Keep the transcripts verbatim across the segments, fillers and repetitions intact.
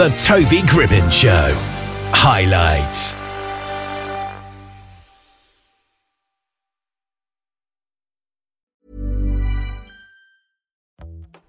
The Toby Gribben Show. Highlights.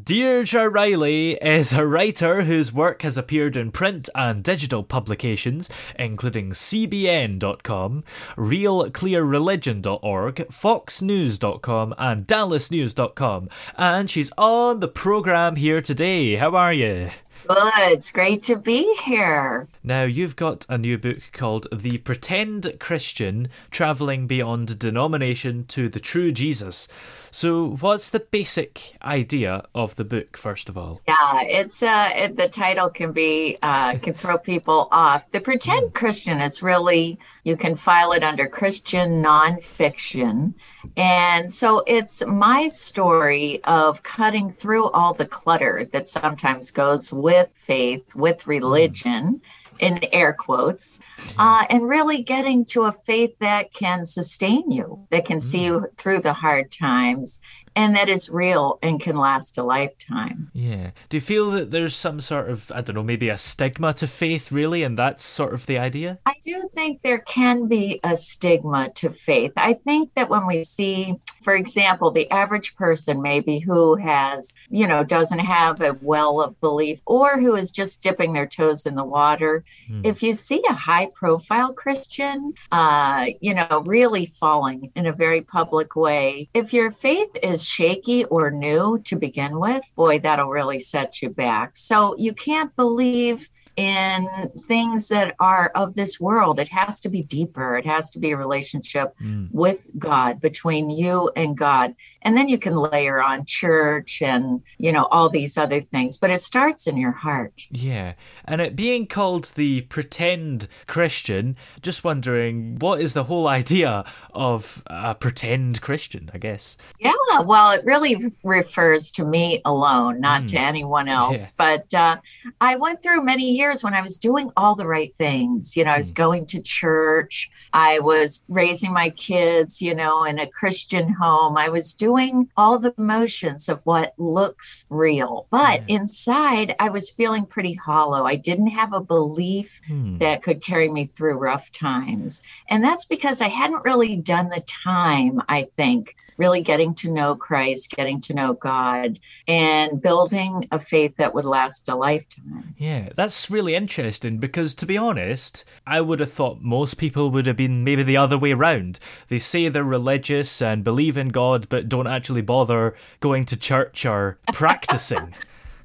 Deirdre Riley is a writer whose work has appeared in print and digital publications, including C B N dot com, Real Clear Religion dot org, Fox News dot com and Dallas News dot com. And she's on the programme here today. How are you? Good. It's great to be here. Now, you've got a new book called The Pretend Christian: Traveling Beyond Denomination to the True Jesus. So what's the basic idea of the book, first of all? Yeah, it's uh, it, the title can be uh, can throw people off. The Pretend Christian is really, you can file it under Christian nonfiction. And so it's my story of cutting through all the clutter that sometimes goes with faith, with religion, in air quotes, uh, and really getting to a faith that can sustain you, that can see you through the hard times, and that is real and can last a lifetime. Yeah. Do you feel that there's some sort of, I don't know, maybe a stigma to faith, really, and that's sort of the idea? I do think there can be a stigma to faith. I think that when we see, for example, the average person maybe who has, you know, doesn't have a well of belief or who is just dipping their toes in the water, mm. if you see a high-profile Christian, uh, you know, really falling in a very public way, if your faith is shaky or new to begin with, boy, that'll really set you back. So you can't believe in things that are of this world. It has to be deeper. It has to be a relationship mm. with God, between you and God. And then you can layer on church and, you know, all these other things. But it starts in your heart. Yeah. And it being called the Pretend Christian, just wondering, what is the whole idea of a pretend Christian, I guess? Yeah, well, it really refers to me alone, not mm. to anyone else. Yeah. But uh, I went through many years when I was doing all the right things. You know, I was going to church, I was raising my kids, you know, in a Christian home. I was doing all the motions of what looks real. But yeah. inside, I was feeling pretty hollow. I didn't have a belief hmm. that could carry me through rough times. And that's because I hadn't really done the time, I think, really getting to know Christ, getting to know God, and building a faith that would last a lifetime. Yeah, that's really interesting because, to be honest, I would have thought most people would have been maybe the other way around. They say they're religious and believe in God, but don't actually bother going to church or practicing.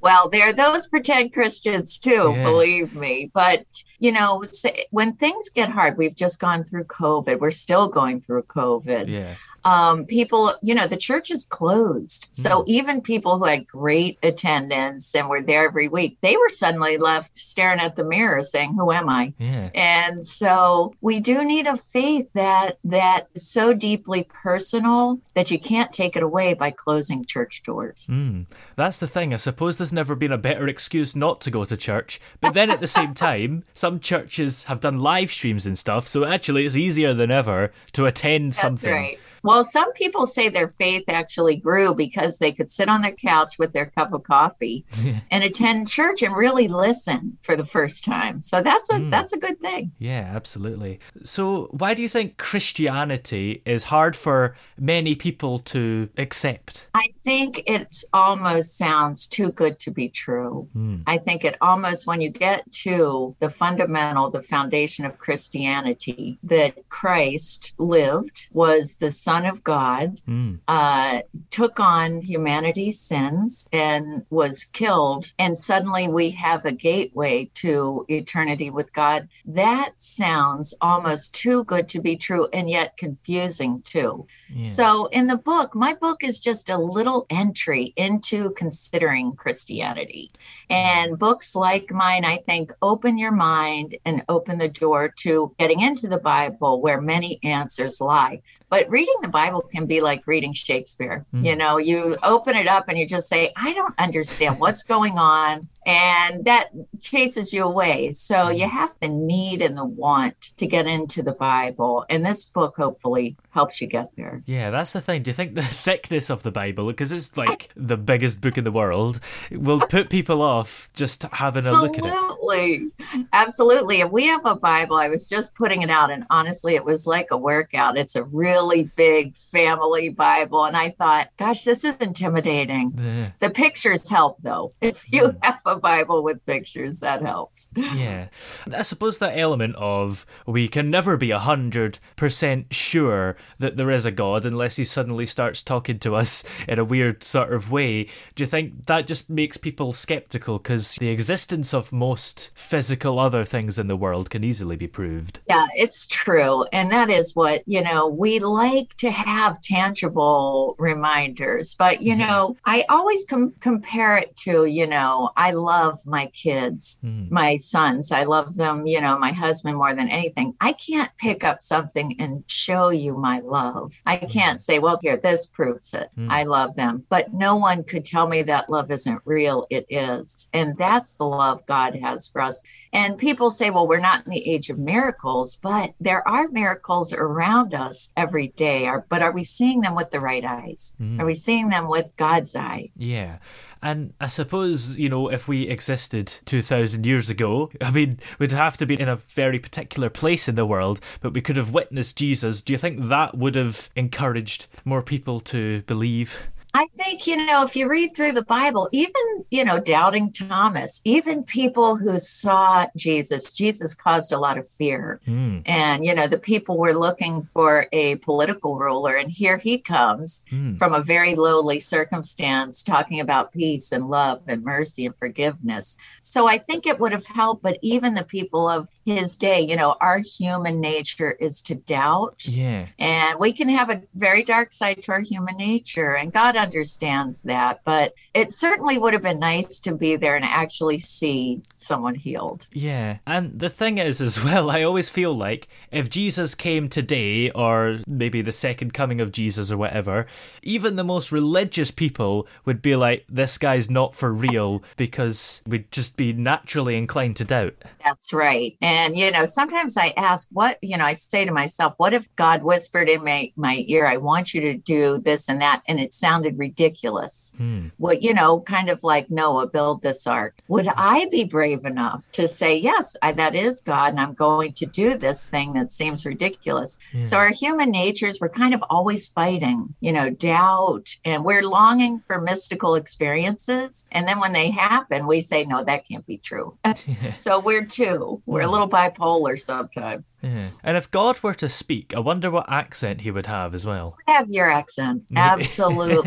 Well, there are those pretend Christians too, yeah. believe me. But, you know, when things get hard, we've just gone through COVID. We're still going through COVID. Yeah. Um, people, you know, the church is closed. So mm. even people who had great attendance and were there every week, they were suddenly left staring at the mirror saying, who am I? Yeah. And so we do need a faith that that is so deeply personal that you can't take it away by closing church doors. Mm. That's the thing. I suppose there's never been a better excuse not to go to church. But then at the same time, some churches have done live streams and stuff. So actually, it's easier than ever to attend That's something. Right. Well, some people say their faith actually grew because they could sit on their couch with their cup of coffee and attend church and really listen for the first time. So that's a mm. that's a good thing. Yeah, absolutely. So why do you think Christianity is hard for many people to accept? I think it's almost sounds too good to be true. Mm. I think it almost, when you get to the fundamental, the foundation of Christianity, that Christ lived, was the Son of God, mm. uh, took on humanity's sins and was killed. And suddenly we have a gateway to eternity with God. That sounds almost too good to be true and yet confusing too. Yeah. So in the book, my book is just a little entry into considering Christianity. And books like mine, I think, open your mind and open the door to getting into the Bible where many answers lie. But reading the Bible can be like reading Shakespeare. Mm. You know, you open it up and you just say, I don't understand what's going on. And that chases you away. So you have the need and the want to get into the Bible. And this book hopefully helps you get there. Yeah, that's the thing. Do you think the thickness of the Bible, because it's like the biggest book in the world, will put people off just having a Absolutely. Look at it? Absolutely. Absolutely. And we have a Bible. I was just putting it out, and honestly, it was like a workout. It's a really big family Bible. And I thought, gosh, this is intimidating. Yeah. The pictures help, though. If you yeah. have a Bible with pictures, that helps. Yeah. I suppose that element of we can never be one hundred percent sure that there is a God unless he suddenly starts talking to us in a weird sort of way. Do you think that just makes people skeptical because the existence of most physical other things in the world can easily be proved? Yeah, it's true. And that is what, you know, we like to have tangible reminders. But, you yeah. know, I always com- compare it to, you know, I love my kids, mm. my sons. I love them, you know, my husband more than anything. I can't pick up something and show you my love. I can't say, well, here, this proves it. Mm. I love them. But no one could tell me that love isn't real. It is. And that's the love God has for us. And people say, well, we're not in the age of miracles, but there are miracles around us every day. But are we seeing them with the right eyes? Mm. Are we seeing them with God's eye? Yeah. And I suppose, you know, if we existed two thousand years ago, I mean, we'd have to be in a very particular place in the world, but we could have witnessed Jesus. Do you think that would have encouraged more people to believe? I think, you know, if you read through the Bible, even, you know, doubting Thomas, even people who saw Jesus, Jesus caused a lot of fear. Mm. And, you know, the people were looking for a political ruler. And here he comes mm. from a very lowly circumstance, talking about peace and love and mercy and forgiveness. So I think it would have helped. But even the people of his day, you know, our human nature is to doubt. Yeah. And we can have a very dark side to our human nature. And God understands that, but it certainly would have been nice to be there and actually see someone healed. Yeah, and the thing is as well, I always feel like if Jesus came today, or maybe the second coming of Jesus or whatever, even the most religious people would be like, this guy's not for real, because we'd just be naturally inclined to doubt. That's right. And, you know, sometimes I ask what, you know, I say to myself, what if God whispered in my, my ear, I want you to do this and that, and it sounds ridiculous. Hmm. Well, you know, kind of like Noah, build this ark. Would I be brave enough to say, yes, I, that is God, and I'm going to do this thing that seems ridiculous? Yeah. So our human natures, we're kind of always fighting, you know, doubt, and we're longing for mystical experiences. And then when they happen, we say, no, that can't be true. Yeah. So we're two. We're yeah. a little bipolar sometimes. Yeah. And if God were to speak, I wonder what accent he would have as well. I have your accent. Maybe. Absolutely.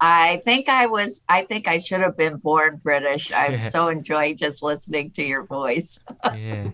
I think I was, I think I should have been born British. I'm yeah. so enjoying just listening to your voice. Yeah.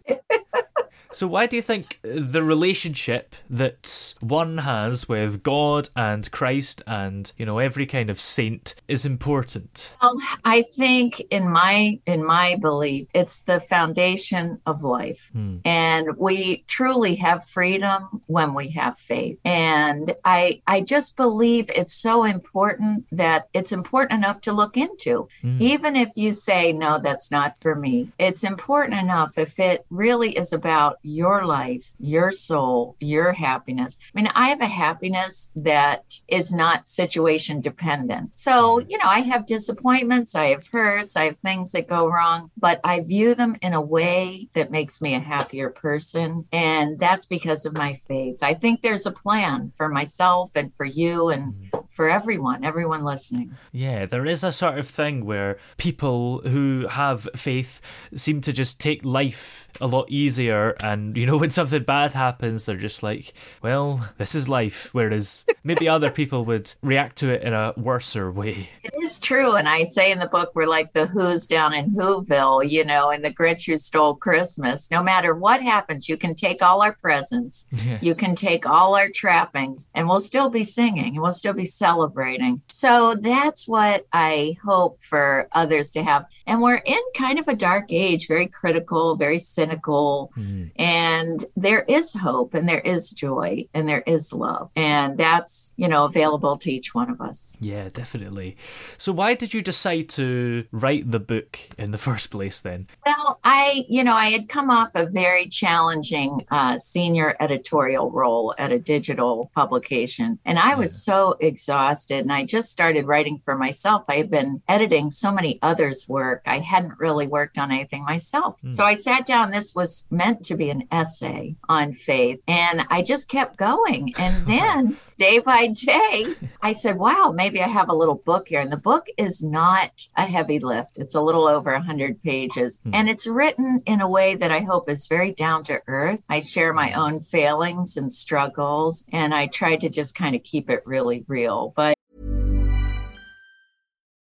So why do you think the relationship that one has with God and Christ and, you know, every kind of saint is important? Well, I think in my in my belief, it's the foundation of life. Hmm. And we truly have freedom when we have faith. And I I just believe it's so important that it's important enough to look into. Hmm. Even if you say, no, that's not for me, it's important enough if it really is about your life, your soul, your happiness. I mean, I have a happiness that is not situation dependent. So, you know, I have disappointments, I have hurts, I have things that go wrong, but I view them in a way that makes me a happier person. And that's because of my faith. I think there's a plan for myself and for you and for everyone, everyone listening. Yeah, there is a sort of thing where people who have faith seem to just take life a lot easier. And, you know, when something bad happens, they're just like, well, this is life. Whereas maybe other people would react to it in a worser way. It is true. And I say in the book, we're like the Who's down in Whoville, you know, and The Grinch Who Stole Christmas. No matter what happens, you can take all our presents. Yeah. You can take all our trappings and we'll still be singing and we'll still be celebrating. So that's what I hope for others to have. And we're in kind of a dark age, very critical, very cynical. Mm. And there is hope and there is joy and there is love. And that's, you know, available to each one of us. Yeah, definitely. So why did you decide to write the book in the first place then? Well, I, you know, I had come off a very challenging uh, senior editorial role at a digital publication. And I yeah. was so exhausted. And I just started writing for myself. I had been editing so many others' work. I hadn't really worked on anything myself. Mm. So I sat down. This was meant to be an essay on faith. And I just kept going. And then day by day, I said, wow, maybe I have a little book here. And the book is not a heavy lift. It's a little over one hundred pages. Mm. And it's written in a way that I hope is very down to earth. I share my own failings and struggles. And I try to just kind of keep it really real. But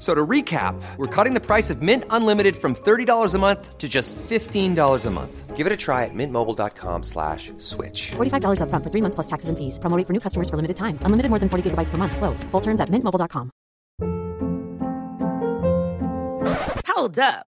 So to recap, we're cutting the price of Mint Unlimited from thirty dollars a month to just fifteen dollars a month. Give it a try at mintmobile.com slash switch. forty-five dollars up front for three months plus taxes and fees. Promo rate for new customers for limited time. Unlimited more than forty gigabytes per month. Slows full terms at mint mobile dot com. Hold up.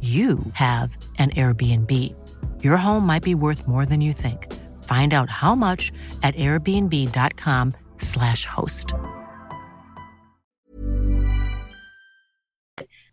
you have an Airbnb. Your home might be worth more than you think. Find out how much at airbnb.com slash host.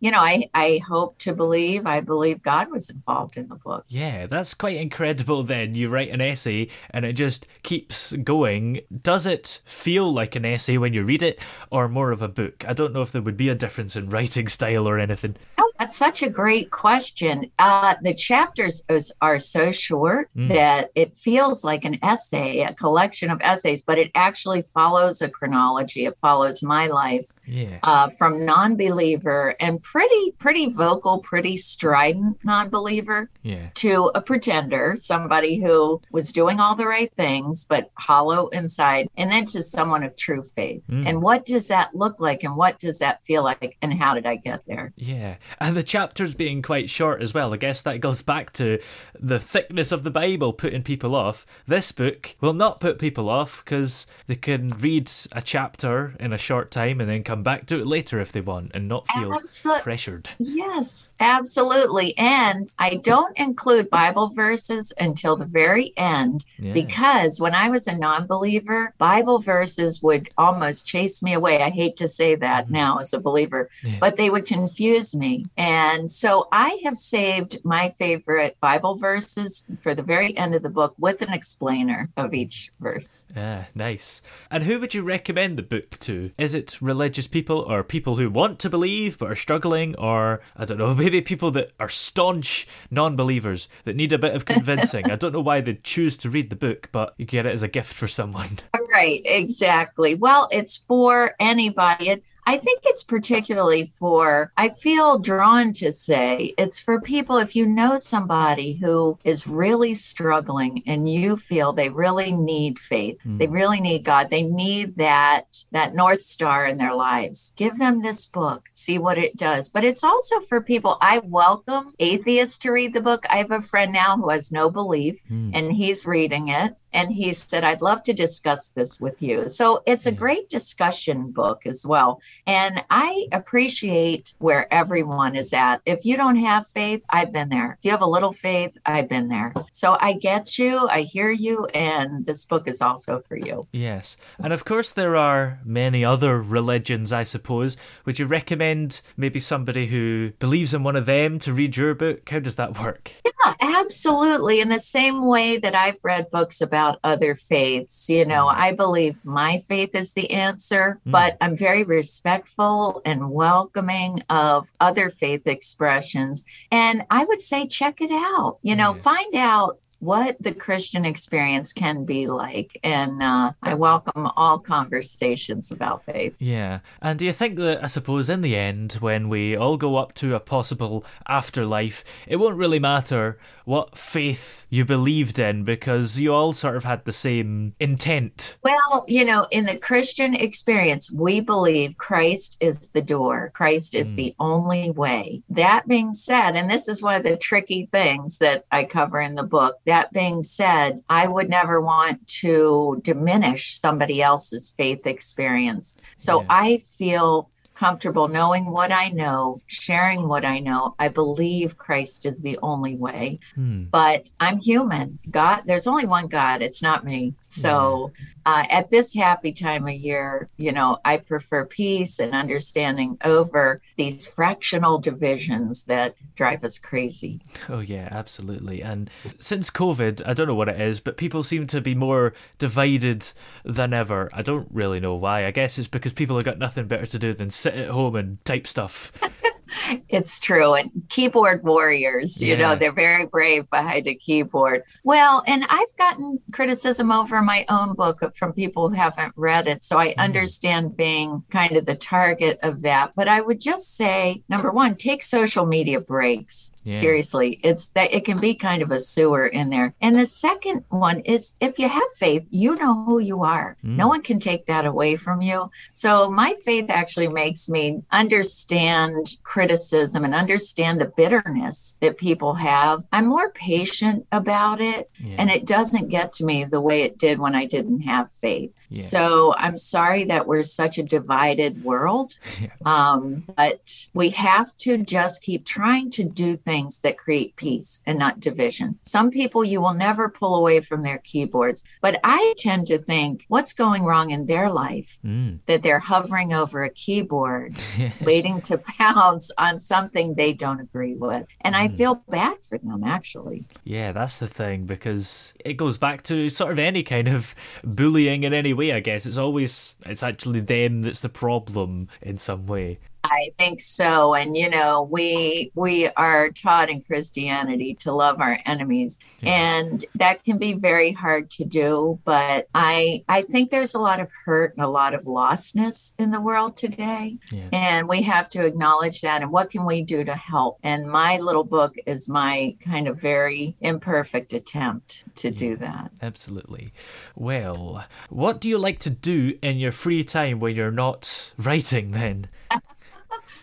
You know, I, I hope to believe, I believe God was involved in the book. Yeah, that's quite incredible then. You write an essay and it just keeps going. Does it feel like an essay when you read it or more of a book? I don't know if there would be a difference in writing style or anything. Oh, that's such a great question. Uh, the chapters is, are so short mm. that it feels like an essay, a collection of essays, but it actually follows a chronology. It follows my life yeah. uh, from non-believer and pretty, pretty vocal, pretty strident non-believer yeah. to a pretender, somebody who was doing all the right things, but hollow inside, and then to someone of true faith. Mm. And what does that look like? And what does that feel like? And how did I get there? Yeah. And the chapters being quite short as well. I guess that goes back to the thickness of the Bible putting people off. This book will not put people off because they can read a chapter in a short time and then come back to it later if they want and not feel Absol- pressured. Yes, absolutely. And I don't include Bible verses until the very end yeah. because when I was a non-believer, Bible verses would almost chase me away. I hate to say that mm. now as a believer, yeah. but they would confuse me. And so I have saved my favorite Bible verses for the very end of the book with an explainer of each verse. Ah, nice. And who would you recommend the book to? Is it religious people or people who want to believe but are struggling, or, I don't know, maybe people that are staunch non-believers that need a bit of convincing? I don't know why they'd choose to read the book, but you get it as a gift for someone. Right, exactly. Well, it's for anybody. It, I think it's particularly for, I feel drawn to say, it's for people, if you know somebody who is really struggling and you feel they really need faith, mm. they really need God, they need that, that North Star in their lives, give them this book, see what it does. But it's also for people, I welcome atheists to read the book. I have a friend now who has no belief mm. and he's reading it. And he said, I'd love to discuss this with you. So it's a great discussion book as well. And I appreciate where everyone is at. If you don't have faith, I've been there. If you have a little faith, I've been there. So I get you, I hear you, and this book is also for you. Yes. And of course, there are many other religions, I suppose. Would you recommend maybe somebody who believes in one of them to read your book? How does that work? Yeah, absolutely. In the same way that I've read books about about other faiths. You know, I believe my faith is the answer, mm. but I'm very respectful and welcoming of other faith expressions. And I would say, check it out, you know, yeah. find out what the Christian experience can be like. And uh, I welcome all conversations about faith. Yeah. And do you think that, I suppose, in the end, when we all go up to a possible afterlife, it won't really matter what faith you believed in because you all sort of had the same intent? Well, you know, in the Christian experience, we believe Christ is the door. Christ is mm. the only way. That being said, and this is one of the tricky things that I cover in the book, that being said, I would never want to diminish somebody else's faith experience. So yeah. I feel comfortable knowing what I know, sharing what I know. I believe Christ is the only way, hmm. but I'm human. God, there's only one God. It's not me. So yeah. uh, at this happy time of year, you know, I prefer peace and understanding over these fractional divisions that drive us crazy. Oh, yeah, absolutely. And since COVID, I don't know what it is, but people seem to be more divided than ever. I don't really know why. I guess it's because people have got nothing better to do than sit at home and type stuff. It's true. And keyboard warriors, you yeah. know, they're very brave behind a keyboard. Well, and I've gotten criticism over my own book from people who haven't read it. So I mm. understand being kind of the target of that. But I would just say, number one, take social media breaks. Yeah. Seriously, it's that it can be kind of a sewer in there. And the second one is, if you have faith, you know who you are. Mm. No one can take that away from you. So my faith actually makes me understand criticism and understand the bitterness that people have. I'm more patient about it, yeah. and it doesn't get to me the way it did when I didn't have faith. Yeah. So I'm sorry that we're such a divided world, yeah. um, but we have to just keep trying to do things things that create peace and not division. Some people you will never pull away from their keyboards, but I tend to think, what's going wrong in their life mm. that they're hovering over a keyboard, waiting to pounce on something they don't agree with? And mm. I feel bad for them, actually. Yeah, that's the thing, because it goes back to sort of any kind of bullying in any way, I guess. It's always, it's actually them that's the problem in some way. I think so. And, you know, we we are taught in Christianity to love our enemies. Yeah. And that can be very hard to do. But I I think there's a lot of hurt and a lot of lostness in the world today. Yeah. And we have to acknowledge that. And what can we do to help? And my little book is my kind of very imperfect attempt to yeah, do that. Absolutely. Well, what do you like to do in your free time when you're not writing then?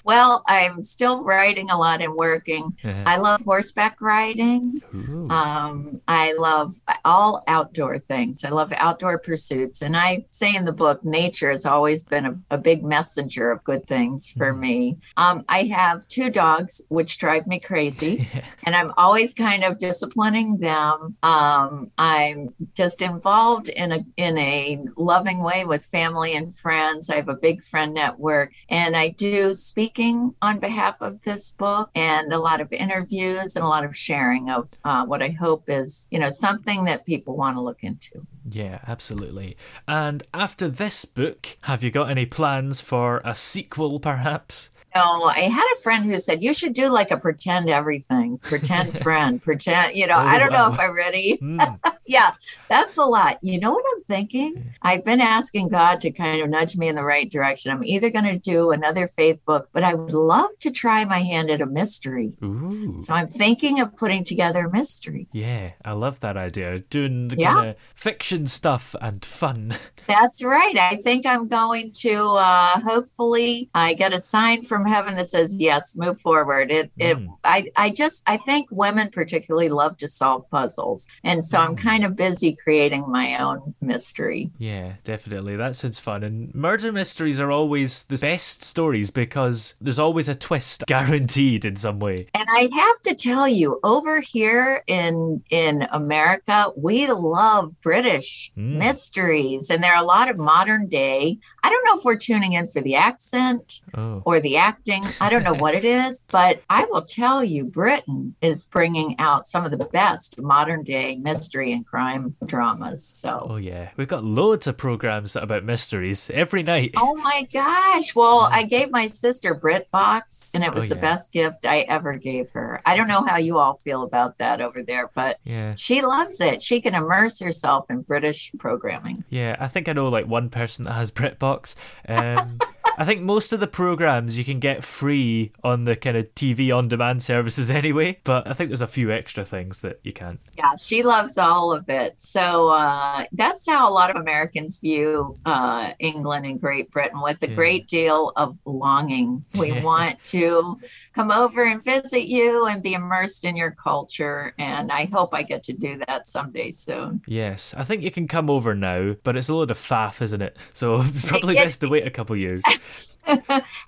Well, I'm still riding a lot and working. Uh-huh. I love horseback riding. Um, I love all outdoor things. I love outdoor pursuits. And I say in the book, nature has always been a, a big messenger of good things for mm-hmm. me. Um, I have two dogs, which drive me crazy. Yeah. And I'm always kind of disciplining them. Um, I'm just involved in a, in a loving way with family and friends. I have a big friend network. And I do speak on behalf of this book, and a lot of interviews and a lot of sharing of uh, what I hope is, you know, something that people want to look into. Yeah, absolutely. And after this book, have you got any plans for a sequel, perhaps? No, I had a friend who said, you should do like a pretend everything, pretend friend, pretend, you know, oh, I don't wow. know if I'm ready. Mm. Yeah, that's a lot. You know what I'm thinking? I've been asking God to kind of nudge me in the right direction. I'm either going to do another faith book, but I would love to try my hand at a mystery. Ooh. So I'm thinking of putting together a mystery. Yeah, I love that idea. Doing the yeah. kind of fiction stuff and fun. That's right. I think I'm going to, uh, hopefully I get a sign from heaven that says, yes, move forward. It, mm. it, I, I just, I think women particularly love to solve puzzles. And so mm. I'm kind of busy creating my own mystery. Yeah, definitely. That sounds fun. And murder mysteries are always the best stories because there's always a twist guaranteed in some way. And I have to tell you, over here in, in America, we love British mm. mysteries. And there are a lot of modern day. I don't know if we're tuning in for the accent oh. or the accent. I don't know what it is, but I will tell you, Britain is bringing out some of the best modern day mystery and crime dramas. So, oh yeah, we've got loads of programs about mysteries every night. Oh my gosh! Well, I gave my sister BritBox, and it was oh, yeah. the best gift I ever gave her. I don't know how you all feel about that over there, but yeah. she loves it. She can immerse herself in British programming. Yeah, I think I know like one person that has BritBox. Um, I think most of the programs you can get free on the kind of T V on-demand services anyway, but I think there's a few extra things that you can't. Yeah, she loves all of it. So uh, that's how a lot of Americans view uh, England and Great Britain, with a yeah. great deal of longing. We yeah. want to come over and visit you and be immersed in your culture, and I hope I get to do that someday soon. Yes, I think you can come over now, but it's a load of faff, isn't it? So probably it gets- best to wait a couple years.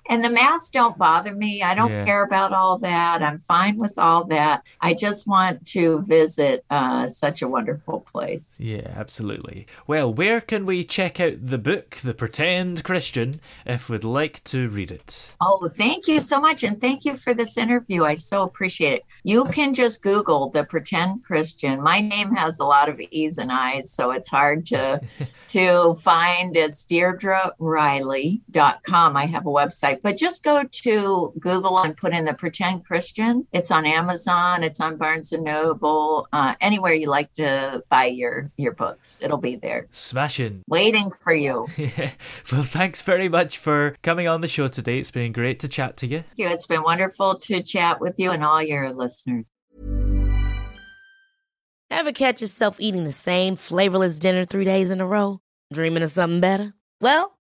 And the masks don't bother me. I don't yeah. care about all that. I'm fine with all that. I just want to visit uh, such a wonderful place. Yeah, absolutely. Well, where can we check out the book, The Pretend Christian, if we'd like to read it? Oh, thank you so much. And thank you for this interview. I so appreciate it. You can just Google The Pretend Christian. My name has a lot of E's and I's, so it's hard to, to find. It's Deirdre Riley dot com. I have a website, but just go to Google and put in The Pretend Christian. It's on Amazon. It's on Barnes and Noble. Uh, anywhere you like to buy your, your books, it'll be there. Smashing. Waiting for you. Yeah. Well, thanks very much for coming on the show today. It's been great to chat to you. Thank you. It's been wonderful to chat with you and all your listeners. Ever catch yourself eating the same flavorless dinner three days in a row? Dreaming of something better? Well,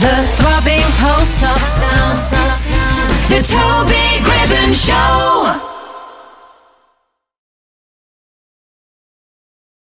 The throbbing pulse of sound, the Toby Gribben Show.